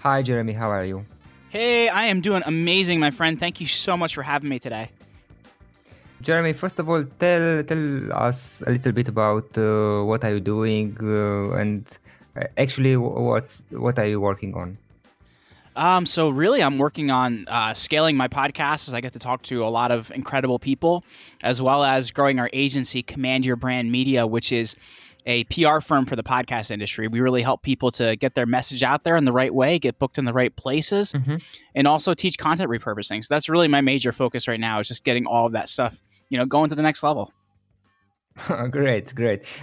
Hi, Jeremy. How are you? Hey, I am doing amazing, my friend. Thank you so much for having me today. Jeremy, first of all, tell us a little bit about what are you doing and actually what are you working on? So really, I'm working on scaling my podcast as I get to talk to a lot of incredible people, as well as growing our agency, Command Your Brand Media, which is a PR firm for the podcast industry. We really help people to get their message out there in the right way, get booked in the right places, and also teach content repurposing. So that's really my major focus right now, is just getting all of that stuff, going to the next level. Great.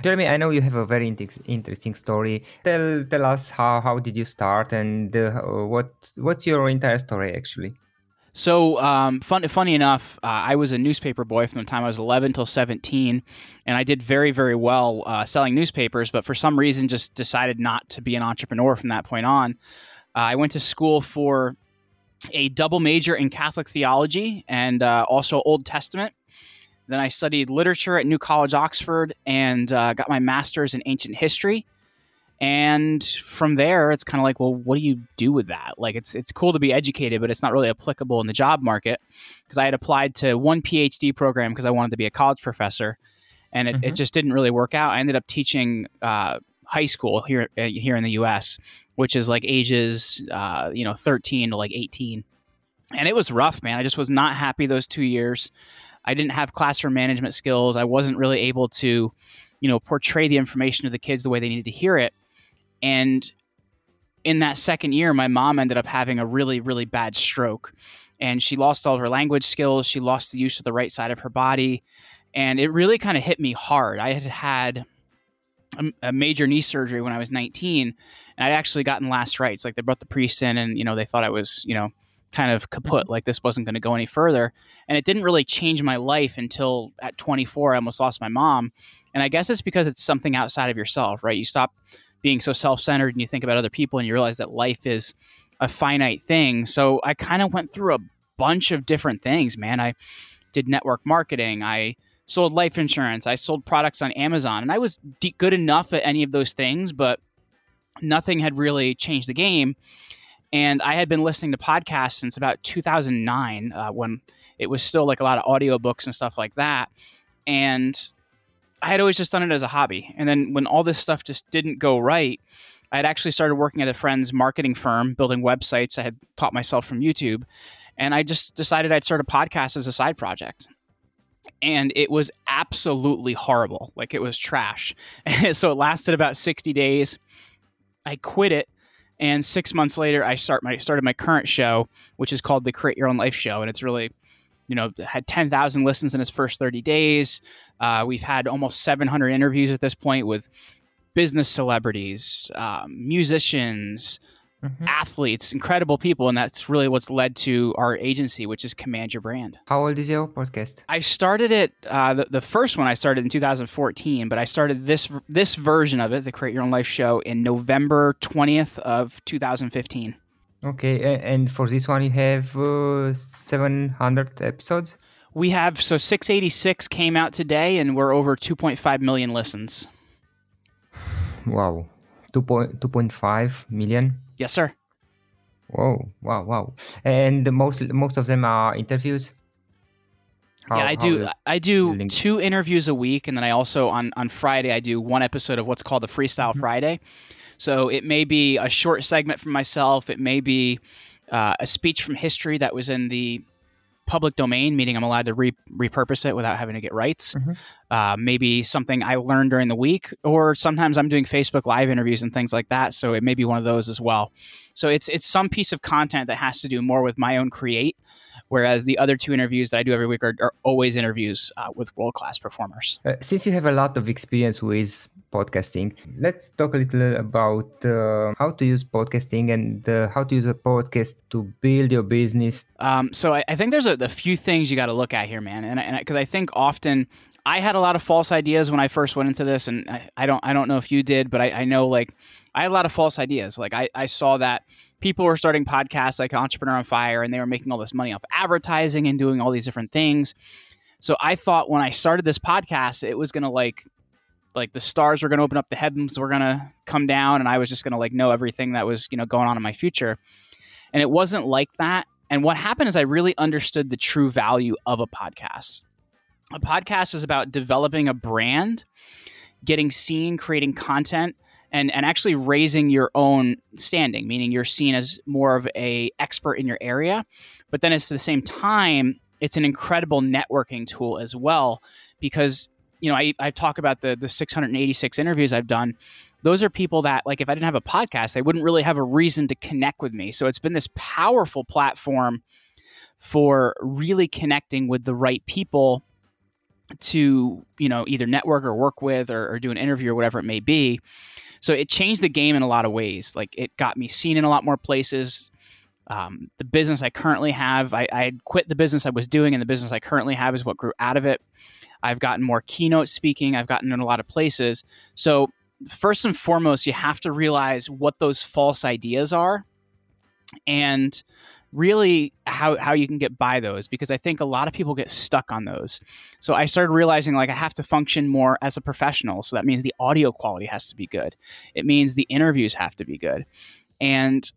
Jeremy, I know you have a very interesting story. Tell us how did you start and what's your entire story actually? So funny enough, I was a newspaper boy from the time I was 11 till 17, and I did very, very well selling newspapers, but for some reason just decided not to be an entrepreneur from that point on. I went to school for a double major in Catholic theology and also Old Testament. Then I studied literature at New College, Oxford, and got my master's in ancient history. And from there, it's kind of like, well, what do you do with that? Like, it's cool to be educated, but it's not really applicable in the job market, because I had applied to one PhD program because I wanted to be a college professor, and it just didn't really work out. I ended up teaching high school here in the U.S., which is like ages 13 to like 18, and it was rough, man. I just was not happy those 2 years. I didn't have classroom management skills. I wasn't really able to, portray the information to the kids the way they needed to hear it. And in that second year, my mom ended up having a really, really bad stroke. And she lost all of her language skills. She lost the use of the right side of her body. And it really kind of hit me hard. I had had a major knee surgery when I was 19. And I'd actually gotten last rites. Like, they brought the priest in and, they thought I was, kind of kaput, like this wasn't going to go any further. And it didn't really change my life until at 24, I almost lost my mom. And I guess it's because it's something outside of yourself, right? You stop being so self-centered and you think about other people and you realize that life is a finite thing. So I kind of went through a bunch of different things, man. I did network marketing. I sold life insurance. I sold products on Amazon, and I was good enough at any of those things, but nothing had really changed the game. And I had been listening to podcasts since about 2009, when it was still like a lot of audiobooks and stuff like that. And I had always just done it as a hobby. And then when all this stuff just didn't go right, I had actually started working at a friend's marketing firm, building websites. I had taught myself from YouTube. And I just decided I'd start a podcast as a side project. And it was absolutely horrible. Like, it was trash. So it lasted about 60 days. I quit it. And 6 months later, I started my current show, which is called The Create Your Own Life Show. And it's really, had 10,000 listens in its first 30 days. We've had almost 700 interviews at this point with business celebrities, musicians, athletes, incredible people. And that's really what's led to our agency, which is Command Your Brand. How old is your podcast? I started it, the first one I started in 2014, but I started this version of it, the Create Your Own Life Show, in November 20th of 2015. Okay. And for this one, you have 700 episodes? We have, 686 came out today, and we're over 2.5 million listens. Wow. 2.5 million? Yes, sir. Whoa, wow. And most of them are interviews? I do two interviews a week, and then I also, on Friday, I do one episode of what's called the Freestyle Friday. So it may be a short segment from myself. It may be a speech from history that was in the public domain, meaning I'm allowed to repurpose it without having to get rights. Maybe something I learned during the week, or sometimes I'm doing Facebook Live interviews and things like that. So it may be one of those as well. So it's some piece of content that has to do more with my own create, whereas the other two interviews that I do every week are always interviews with world-class performers. Since you have a lot of experience with podcasting, let's talk a little about how to use podcasting and how to use a podcast to build your business. So I think there's a few things you got to look at here, man, and because I think often I had a lot of false ideas when I first went into this, and I don't know if you did, but I know, like, I had a lot of false ideas. Like, I saw that people were starting podcasts like Entrepreneur on Fire, and they were making all this money off advertising and doing all these different things. So I thought when I started this podcast, it was going to, like, like the stars were going to open up, the heavens were going to come down, and I was just going to like know everything that was, you know, going on in my future. And it wasn't like that. And what happened is I really understood the true value of a podcast. A podcast is about developing a brand, getting seen, creating content, and actually raising your own standing, meaning you're seen as more of an expert in your area. But then it's at the same time, it's an incredible networking tool as well, because you know I talk about the 686 interviews I've done. Those are people that, like, if I didn't have a podcast, they wouldn't really have a reason to connect with me. So it's been this powerful platform for really connecting with the right people to, you know, either network or work with or do an interview or whatever it may be. So it changed the game in a lot of ways. Like, it got me seen in a lot more places. The business I currently have, I had quit the business I was doing, and the business I currently have is what grew out of it. I've gotten more keynote speaking. I've gotten in a lot of places. So first and foremost, you have to realize what those false ideas are and really how you can get by those, because I think a lot of people get stuck on those. So I started realizing, like, I have to function more as a professional. So that means the audio quality has to be good. It means the interviews have to be good. And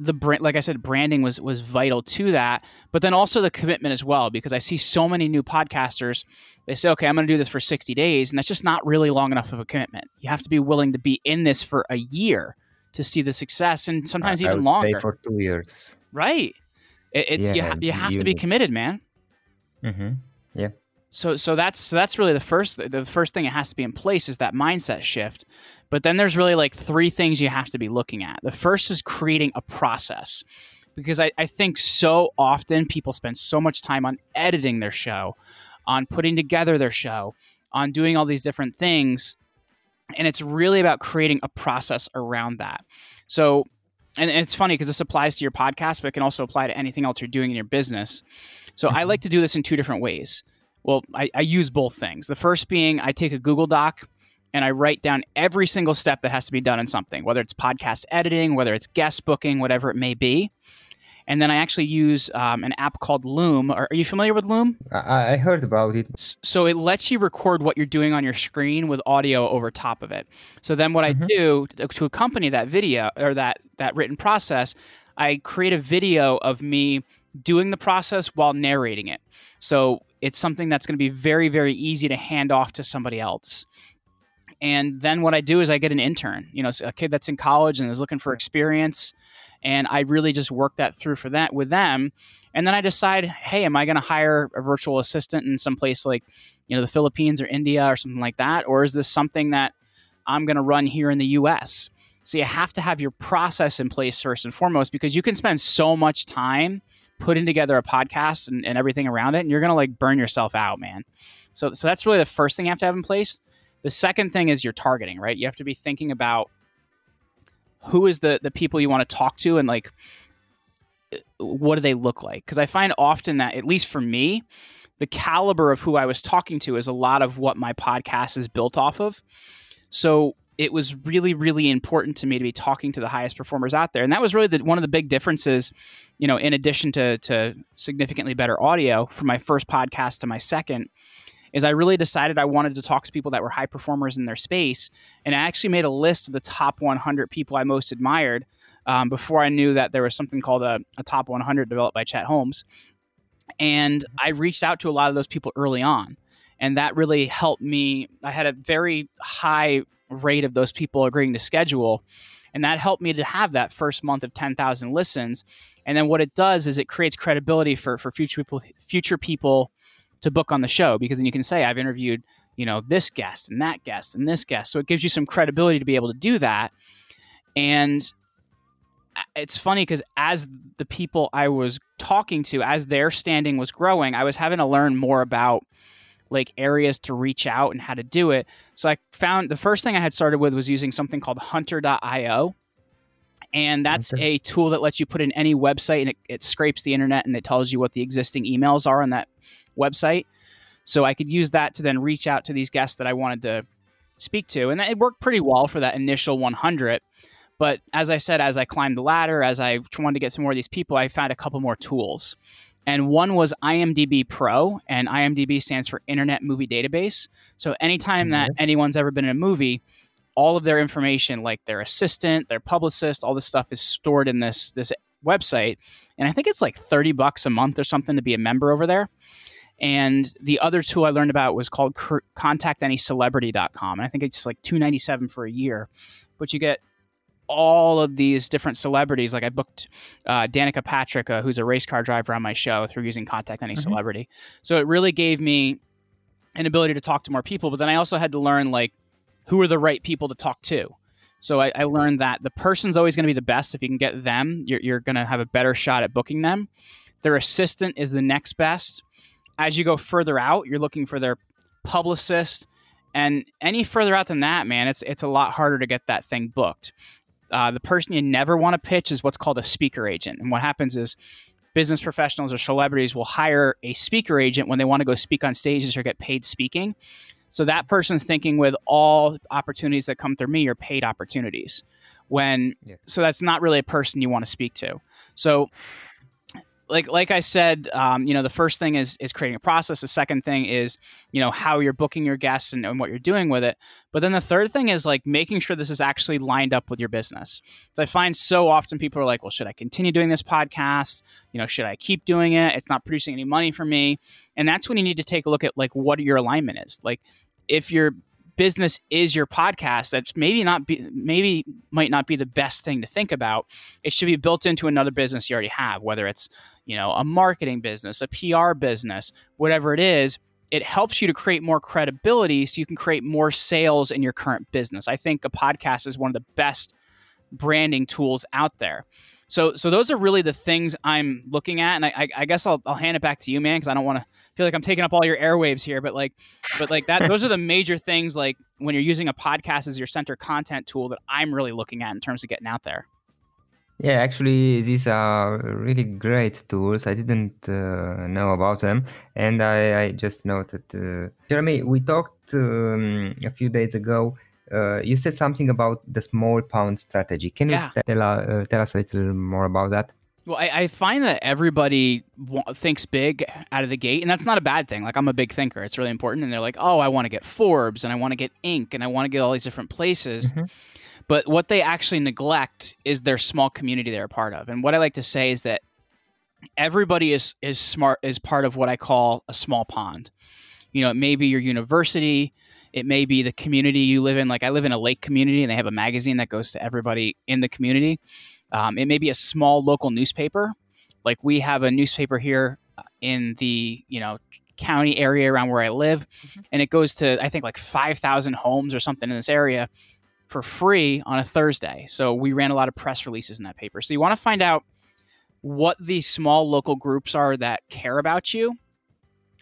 the brand, like I said, branding was vital to that, but then also the commitment as well, because I see so many new podcasters, they say, okay, I'm going to do this for 60 days. And that's just not really long enough of a commitment. You have to be willing to be in this for a year to see the success. And sometimes even longer, for 2 years. Right. You have to be committed, man. Mm-hmm. Yeah. So that's really the first thing that has to be in place is that mindset shift. But then there's really like three things you have to be looking at. The first is creating a process, because I think so often people spend so much time on editing their show, on putting together their show, on doing all these different things. And it's really about creating a process around that. So, and it's funny because this applies to your podcast, but it can also apply to anything else you're doing in your business. So I like to do this in two different ways. Well, I use both things. The first being I take a Google Doc and I write down every single step that has to be done in something, whether it's podcast editing, whether it's guest booking, whatever it may be. And then I actually use an app called Loom. Are you familiar with Loom? I heard about it. So it lets you record what you're doing on your screen with audio over top of it. So then what I do to accompany that video or that written process, I create a video of me doing the process while narrating it. So it's something that's going to be very, very easy to hand off to somebody else. And then what I do is I get an intern, you know, a kid that's in college and is looking for experience. And I really just work that through for that with them. And then I decide, hey, am I going to hire a virtual assistant in some place like, you know, the Philippines or India or something like that? Or is this something that I'm going to run here in the US? So you have to have your process in place first and foremost, because you can spend so much time putting together a podcast and everything around it, and you're going to like burn yourself out, man. So that's really the first thing you have to have in place. The second thing is your targeting, right? You have to be thinking about who is the people you want to talk to, and like, what do they look like? Because I find often that, at least for me, the caliber of who I was talking to is a lot of what my podcast is built off of. So it was really, really important to me to be talking to the highest performers out there. And that was really one of the big differences, you know, in addition to significantly better audio from my first podcast to my second, is I really decided I wanted to talk to people that were high performers in their space. And I actually made a list of the top 100 people I most admired before I knew that there was something called a top 100 developed by Chet Holmes. And I reached out to a lot of those people early on. And that really helped me. I had a very high rate of those people agreeing to schedule. And that helped me to have that first month of 10,000 listens. And then what it does is it creates credibility for future people to book on the show, because then you can say, I've interviewed, you know, this guest and that guest and this guest. So it gives you some credibility to be able to do that. And it's funny because as the people I was talking to, as their standing was growing, I was having to learn more about like areas to reach out and how to do it. So I found the first thing I had started with was using something called Hunter.io. And that's a tool that lets you put in any website, and it scrapes the internet and it tells you what the existing emails are on that website. So I could use that to then reach out to these guests that I wanted to speak to. And it worked pretty well for that initial 100. But as I said, as I climbed the ladder, as I wanted to get to more of these people, I found a couple more tools. And one was IMDb Pro, and IMDb stands for Internet Movie Database. So anytime that anyone's ever been in a movie, all of their information, like their assistant, their publicist, all this stuff is stored in this website. And I think it's like $30 a month or something to be a member over there. And the other tool I learned about was called ContactAnyCelebrity.com. And I think it's like $297 for a year, but you get all of these different celebrities. Like I booked Danica Patrica, who's a race car driver on my show, through using Contact Any Celebrity. So it really gave me an ability to talk to more people. But then I also had to learn, like, who are the right people to talk to? So I learned that the person's always going to be the best. If you can get them, you're going to have a better shot at booking them. Their assistant is the next best. As you go further out, you're looking for their publicist. And any further out than that, man, it's a lot harder to get that thing booked. The person you never want to pitch is what's called a speaker agent. And what happens is business professionals or celebrities will hire a speaker agent when they want to go speak on stages or get paid speaking. So that person's thinking with all opportunities that come through me are paid opportunities. So that's not really a person you want to speak to. So like I said, the first thing is creating a process. The second thing is, how you're booking your guests and what you're doing with it. But then the third thing is like making sure this is actually lined up with your business. So I find so often people are like, well, should I continue doing this podcast? Should I keep doing it? It's not producing any money for me. And that's when you need to take a look at like what your alignment is. Like if your business is your podcast, that's might not be the best thing to think about. It should be built into another business you already have, whether it's, a marketing business, a PR business, whatever it is. It helps you to create more credibility so you can create more sales in your current business. I think a podcast is one of the best branding tools out there. So those are really the things I'm looking at. And I guess I'll hand it back to you, man, because I don't want to feel like I'm taking up all your airwaves here. But that, those are the major things, like when you're using a podcast as your center content tool, that I'm really looking at in terms of getting out there. Yeah, actually, these are really great tools. I didn't know about them. And I just noted, Jeremy, we talked a few days ago. You said something about the small pound strategy. Can you tell us a little more about that? Well, I find that everybody thinks big out of the gate, and that's not a bad thing. Like, I'm a big thinker. It's really important. And they're like, oh, I want to get Forbes, and I want to get Inc., and I want to get all these different places. Mm-hmm. But what they actually neglect is their small community they're a part of. And what I like to say is that everybody is smart, is part of what I call a small pond. It may be your university. It may be the community you live in. Like I live in a lake community and they have a magazine that goes to everybody in the community. It may be a small local newspaper. Like we have a newspaper here in the, county area around where I live. Mm-hmm. And it goes to, I think, like 5,000 homes or something in this area for free on a Thursday. So we ran a lot of press releases in that paper. So you want to find out what these small local groups are that care about you,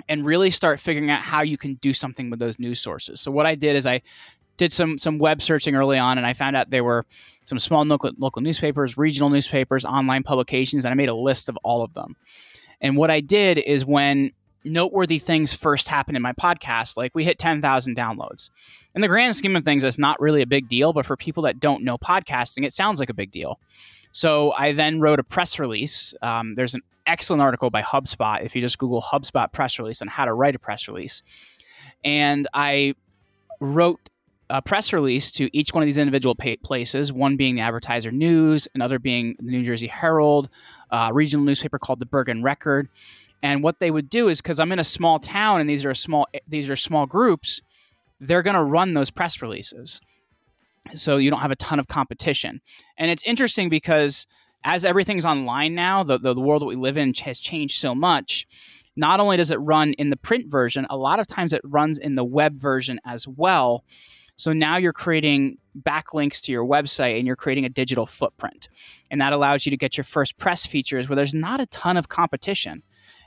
and really start figuring out how you can do something with those news sources. So what I did is I did some web searching early on, and I found out there were some small local newspapers, regional newspapers, online publications, and I made a list of all of them. And what I did is when noteworthy things first happened in my podcast, like we hit 10,000 downloads. In the grand scheme of things, that's not really a big deal, but for people that don't know podcasting, it sounds like a big deal. So I then wrote a press release. There's an excellent article by HubSpot. If you just Google HubSpot press release on how to write a press release. And I wrote a press release to each one of these individual places, one being the Advertiser News, another being the New Jersey Herald, a regional newspaper called the Bergen Record. And what they would do is, because I'm in a small town and these are small groups, they're going to run those press releases. So you don't have a ton of competition. And it's interesting because as everything's online now, the world that we live in has changed so much. Not only does it run in the print version, a lot of times it runs in the web version as well. So now you're creating backlinks to your website and you're creating a digital footprint. And that allows you to get your first press features where there's not a ton of competition.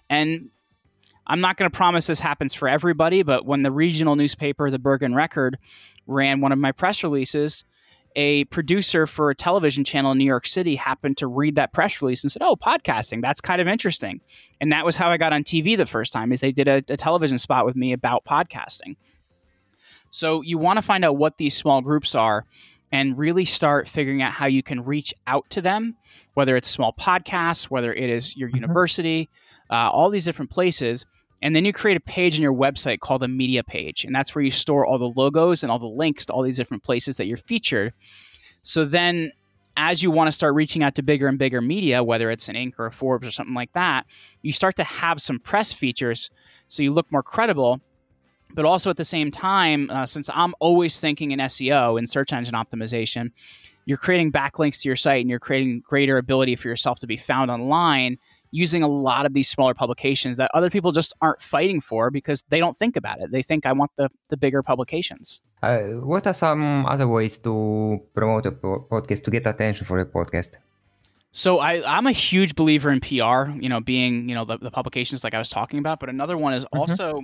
And I'm not going to promise this happens for everybody, but when the regional newspaper, the Bergen Record, ran one of my press releases, a producer for a television channel in New York City happened to read that press release and said, oh, podcasting, that's kind of interesting. And that was how I got on TV the first time, is they did a television spot with me about podcasting. So you want to find out what these small groups are and really start figuring out how you can reach out to them, whether it's small podcasts, whether it is your university, all these different places. And then you create a page on your website called a media page. And that's where you store all the logos and all the links to all these different places that you're featured. So then as you want to start reaching out to bigger and bigger media, whether it's an Inc. or a Forbes or something like that, you start to have some press features so you look more credible. But also at the same time, since I'm always thinking in SEO and search engine optimization, you're creating backlinks to your site and you're creating greater ability for yourself to be found online using a lot of these smaller publications that other people just aren't fighting for because they don't think about it. They think, I want the bigger publications. What are some other ways to promote a podcast, to get attention for a podcast? So I'm a huge believer in PR, being, the publications like I was talking about. But another one is also...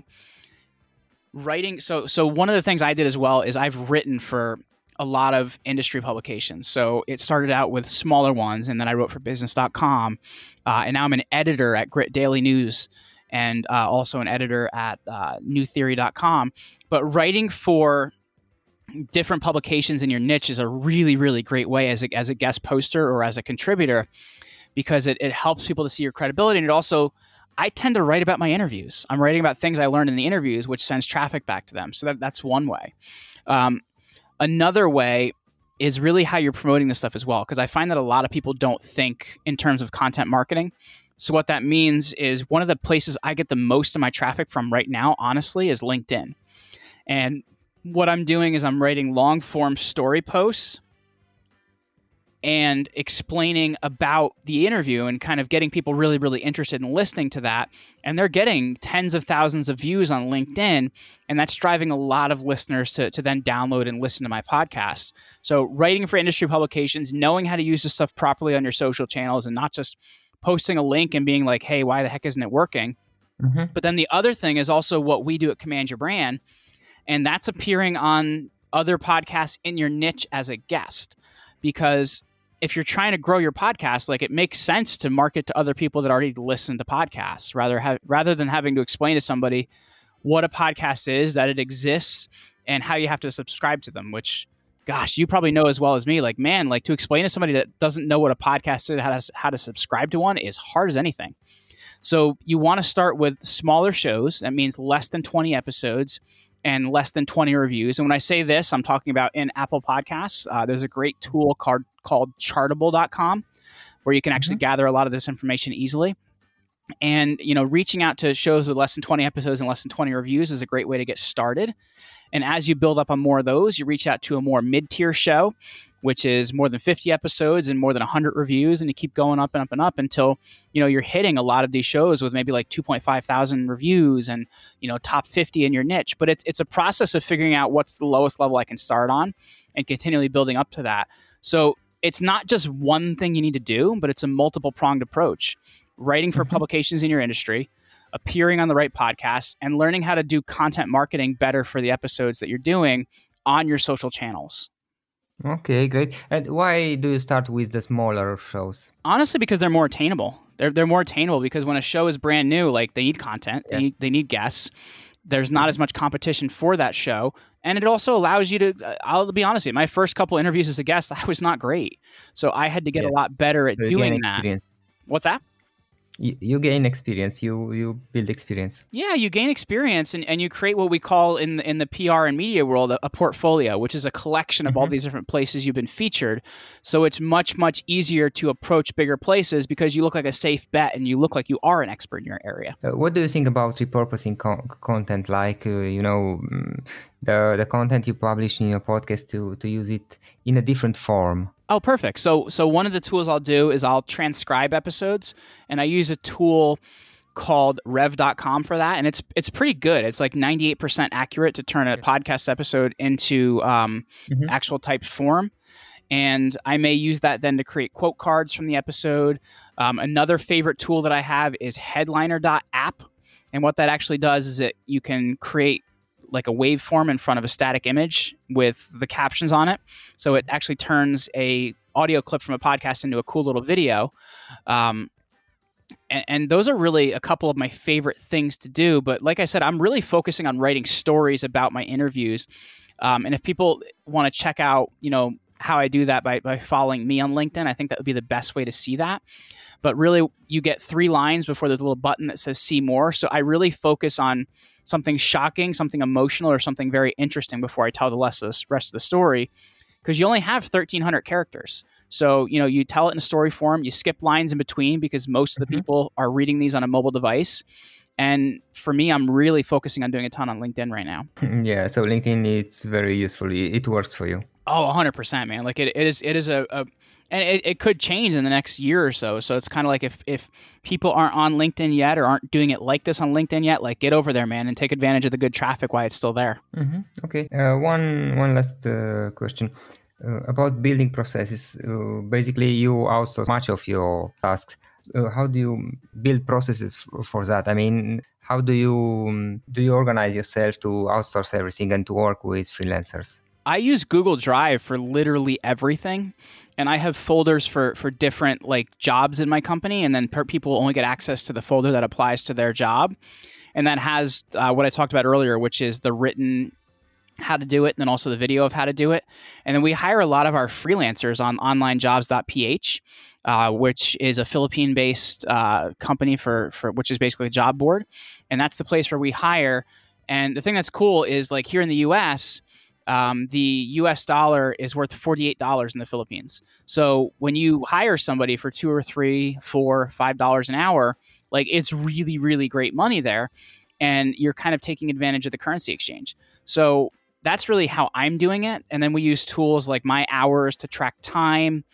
writing. So one of the things I did as well is I've written for a lot of industry publications. So it started out with smaller ones, and then I wrote for business.com. And now I'm an editor at Grit Daily News and also an editor at newtheory.com. But writing for different publications in your niche is a really, really great way as a guest poster or as a contributor, because it helps people to see your credibility. And it also, I tend to write about my interviews. I'm writing about things I learned in the interviews, which sends traffic back to them. So that's one way. Another way is really how you're promoting this stuff as well, because I find that a lot of people don't think in terms of content marketing. So what that means is one of the places I get the most of my traffic from right now, honestly, is LinkedIn. And what I'm doing is I'm writing long form story posts and explaining about the interview and kind of getting people really, really interested in listening to that. And they're getting tens of thousands of views on LinkedIn. And that's driving a lot of listeners to then download and listen to my podcast. So writing for industry publications, knowing how to use this stuff properly on your social channels and not just posting a link and being like, hey, why the heck isn't it working? Mm-hmm. But then the other thing is also what we do at Command Your Brand. And that's appearing on other podcasts in your niche as a guest, because if you're trying to grow your podcast, like, it makes sense to market to other people that already listen to podcasts rather than having to explain to somebody what a podcast is, that it exists, and how you have to subscribe to them, which, gosh, you probably know as well as me, to explain to somebody that doesn't know what a podcast is, how to subscribe to one is hard as anything. So you want to start with smaller shows. That means less than 20 episodes and less than 20 reviews. And when I say this, I'm talking about in Apple Podcasts. There's a great tool called Chartable.com where you can actually gather a lot of this information easily. And, reaching out to shows with less than 20 episodes and less than 20 reviews is a great way to get started. And as you build up on more of those, you reach out to a more mid-tier show, which is more than 50 episodes and more than 100 reviews. And you keep going up and up and up until, you're hitting a lot of these shows with maybe 2,500 reviews and, top 50 in your niche. But it's a process of figuring out what's the lowest level I can start on and continually building up to that. So it's not just one thing you need to do, but it's a multiple pronged approach. Writing for publications in your industry, appearing on the right podcasts, and learning how to do content marketing better for the episodes that you're doing on your social channels. Okay, great. And why do you start with the smaller shows? Honestly, because they're more attainable. They're more attainable because when a show is brand new, they need content, they need guests. There's not as much competition for that show. And it also allows you to, I'll be honest with you, my first couple interviews as a guest, I was not great. So I had to get a lot better at doing that. What's that? You gain experience. You build experience. Yeah, you gain experience and you create what we call in the PR and media world a portfolio, which is a collection of all these different places you've been featured. So it's much, much easier to approach bigger places because you look like a safe bet and you look like you are an expert in your area. What do you think about repurposing content? The content you publish in your podcast to use it in a different form. Oh, perfect. So one of the tools I'll do is I'll transcribe episodes, and I use a tool called rev.com for that. And it's pretty good. It's 98% accurate to turn a podcast episode into actual typed form. And I may use that then to create quote cards from the episode. Another favorite tool that I have is headliner.app. And what that actually does is that you can create a waveform in front of a static image with the captions on it. So it actually turns a audio clip from a podcast into a cool little video. And those are really a couple of my favorite things to do. But like I said, I'm really focusing on writing stories about my interviews. And if people want to check out, how I do that by following me on LinkedIn, I think that would be the best way to see that. But really, you get 3 lines before there's a little button that says see more. So I really focus on something shocking, something emotional, or something very interesting before I tell the rest of the story, because you only have 1,300 characters. So, you know, you tell it in a story form, you skip lines in between because most of the people are reading these on a mobile device. And for me, I'm really focusing on doing a ton on LinkedIn right now. Yeah. So LinkedIn, it's very useful. It works for you. Oh, 100%, man. Like it is a and it could change in the next year or so. So it's kind of like if people aren't on LinkedIn yet or aren't doing it like this on LinkedIn yet, like get over there, man, and take advantage of the good traffic while it's still there. Mm-hmm. Okay. One last question. About building processes, basically you outsource much of your tasks. How do you build processes for that? I mean, how do you organize yourself to outsource everything and to work with freelancers? I use Google Drive for literally everything, and I have folders for different like jobs in my company, and then people only get access to the folder that applies to their job, and that has what I talked about earlier, which is the written how to do it, and then also the video of how to do it. And then we hire a lot of our freelancers on OnlineJobs.ph, which is a Philippine-based company for which is basically a job board. And that's the place where we hire. And the thing that's cool is like here in the U.S., the U.S. dollar is worth $48 in the Philippines. So when you hire somebody for $2 or $3, $4, $5 an hour, like it's really, really great money there. And you're kind of taking advantage of the currency exchange. So that's really how I'm doing it. And then we use tools like My Hours to track time.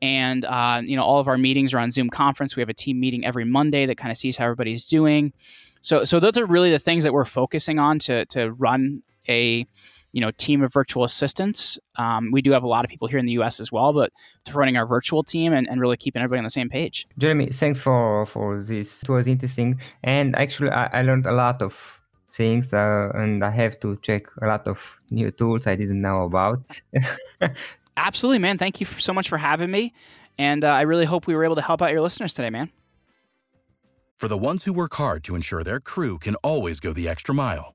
And, you know, all of our meetings are on Zoom conference. We have a team meeting every Monday that kind of sees how everybody's doing. So those are really the things that we're focusing on to run a, you know, team of virtual assistants. We do have a lot of people here in the US as well, but to running our virtual team and really keeping everybody on the same page. Jeremy, thanks for this. It was interesting. And actually, I learned a lot of things, and I have to check a lot of new tools I didn't know about. Absolutely, man. Thank you so much for having me. And I really hope we were able to help out your listeners today, man. For the ones who work hard to ensure their crew can always go the extra mile,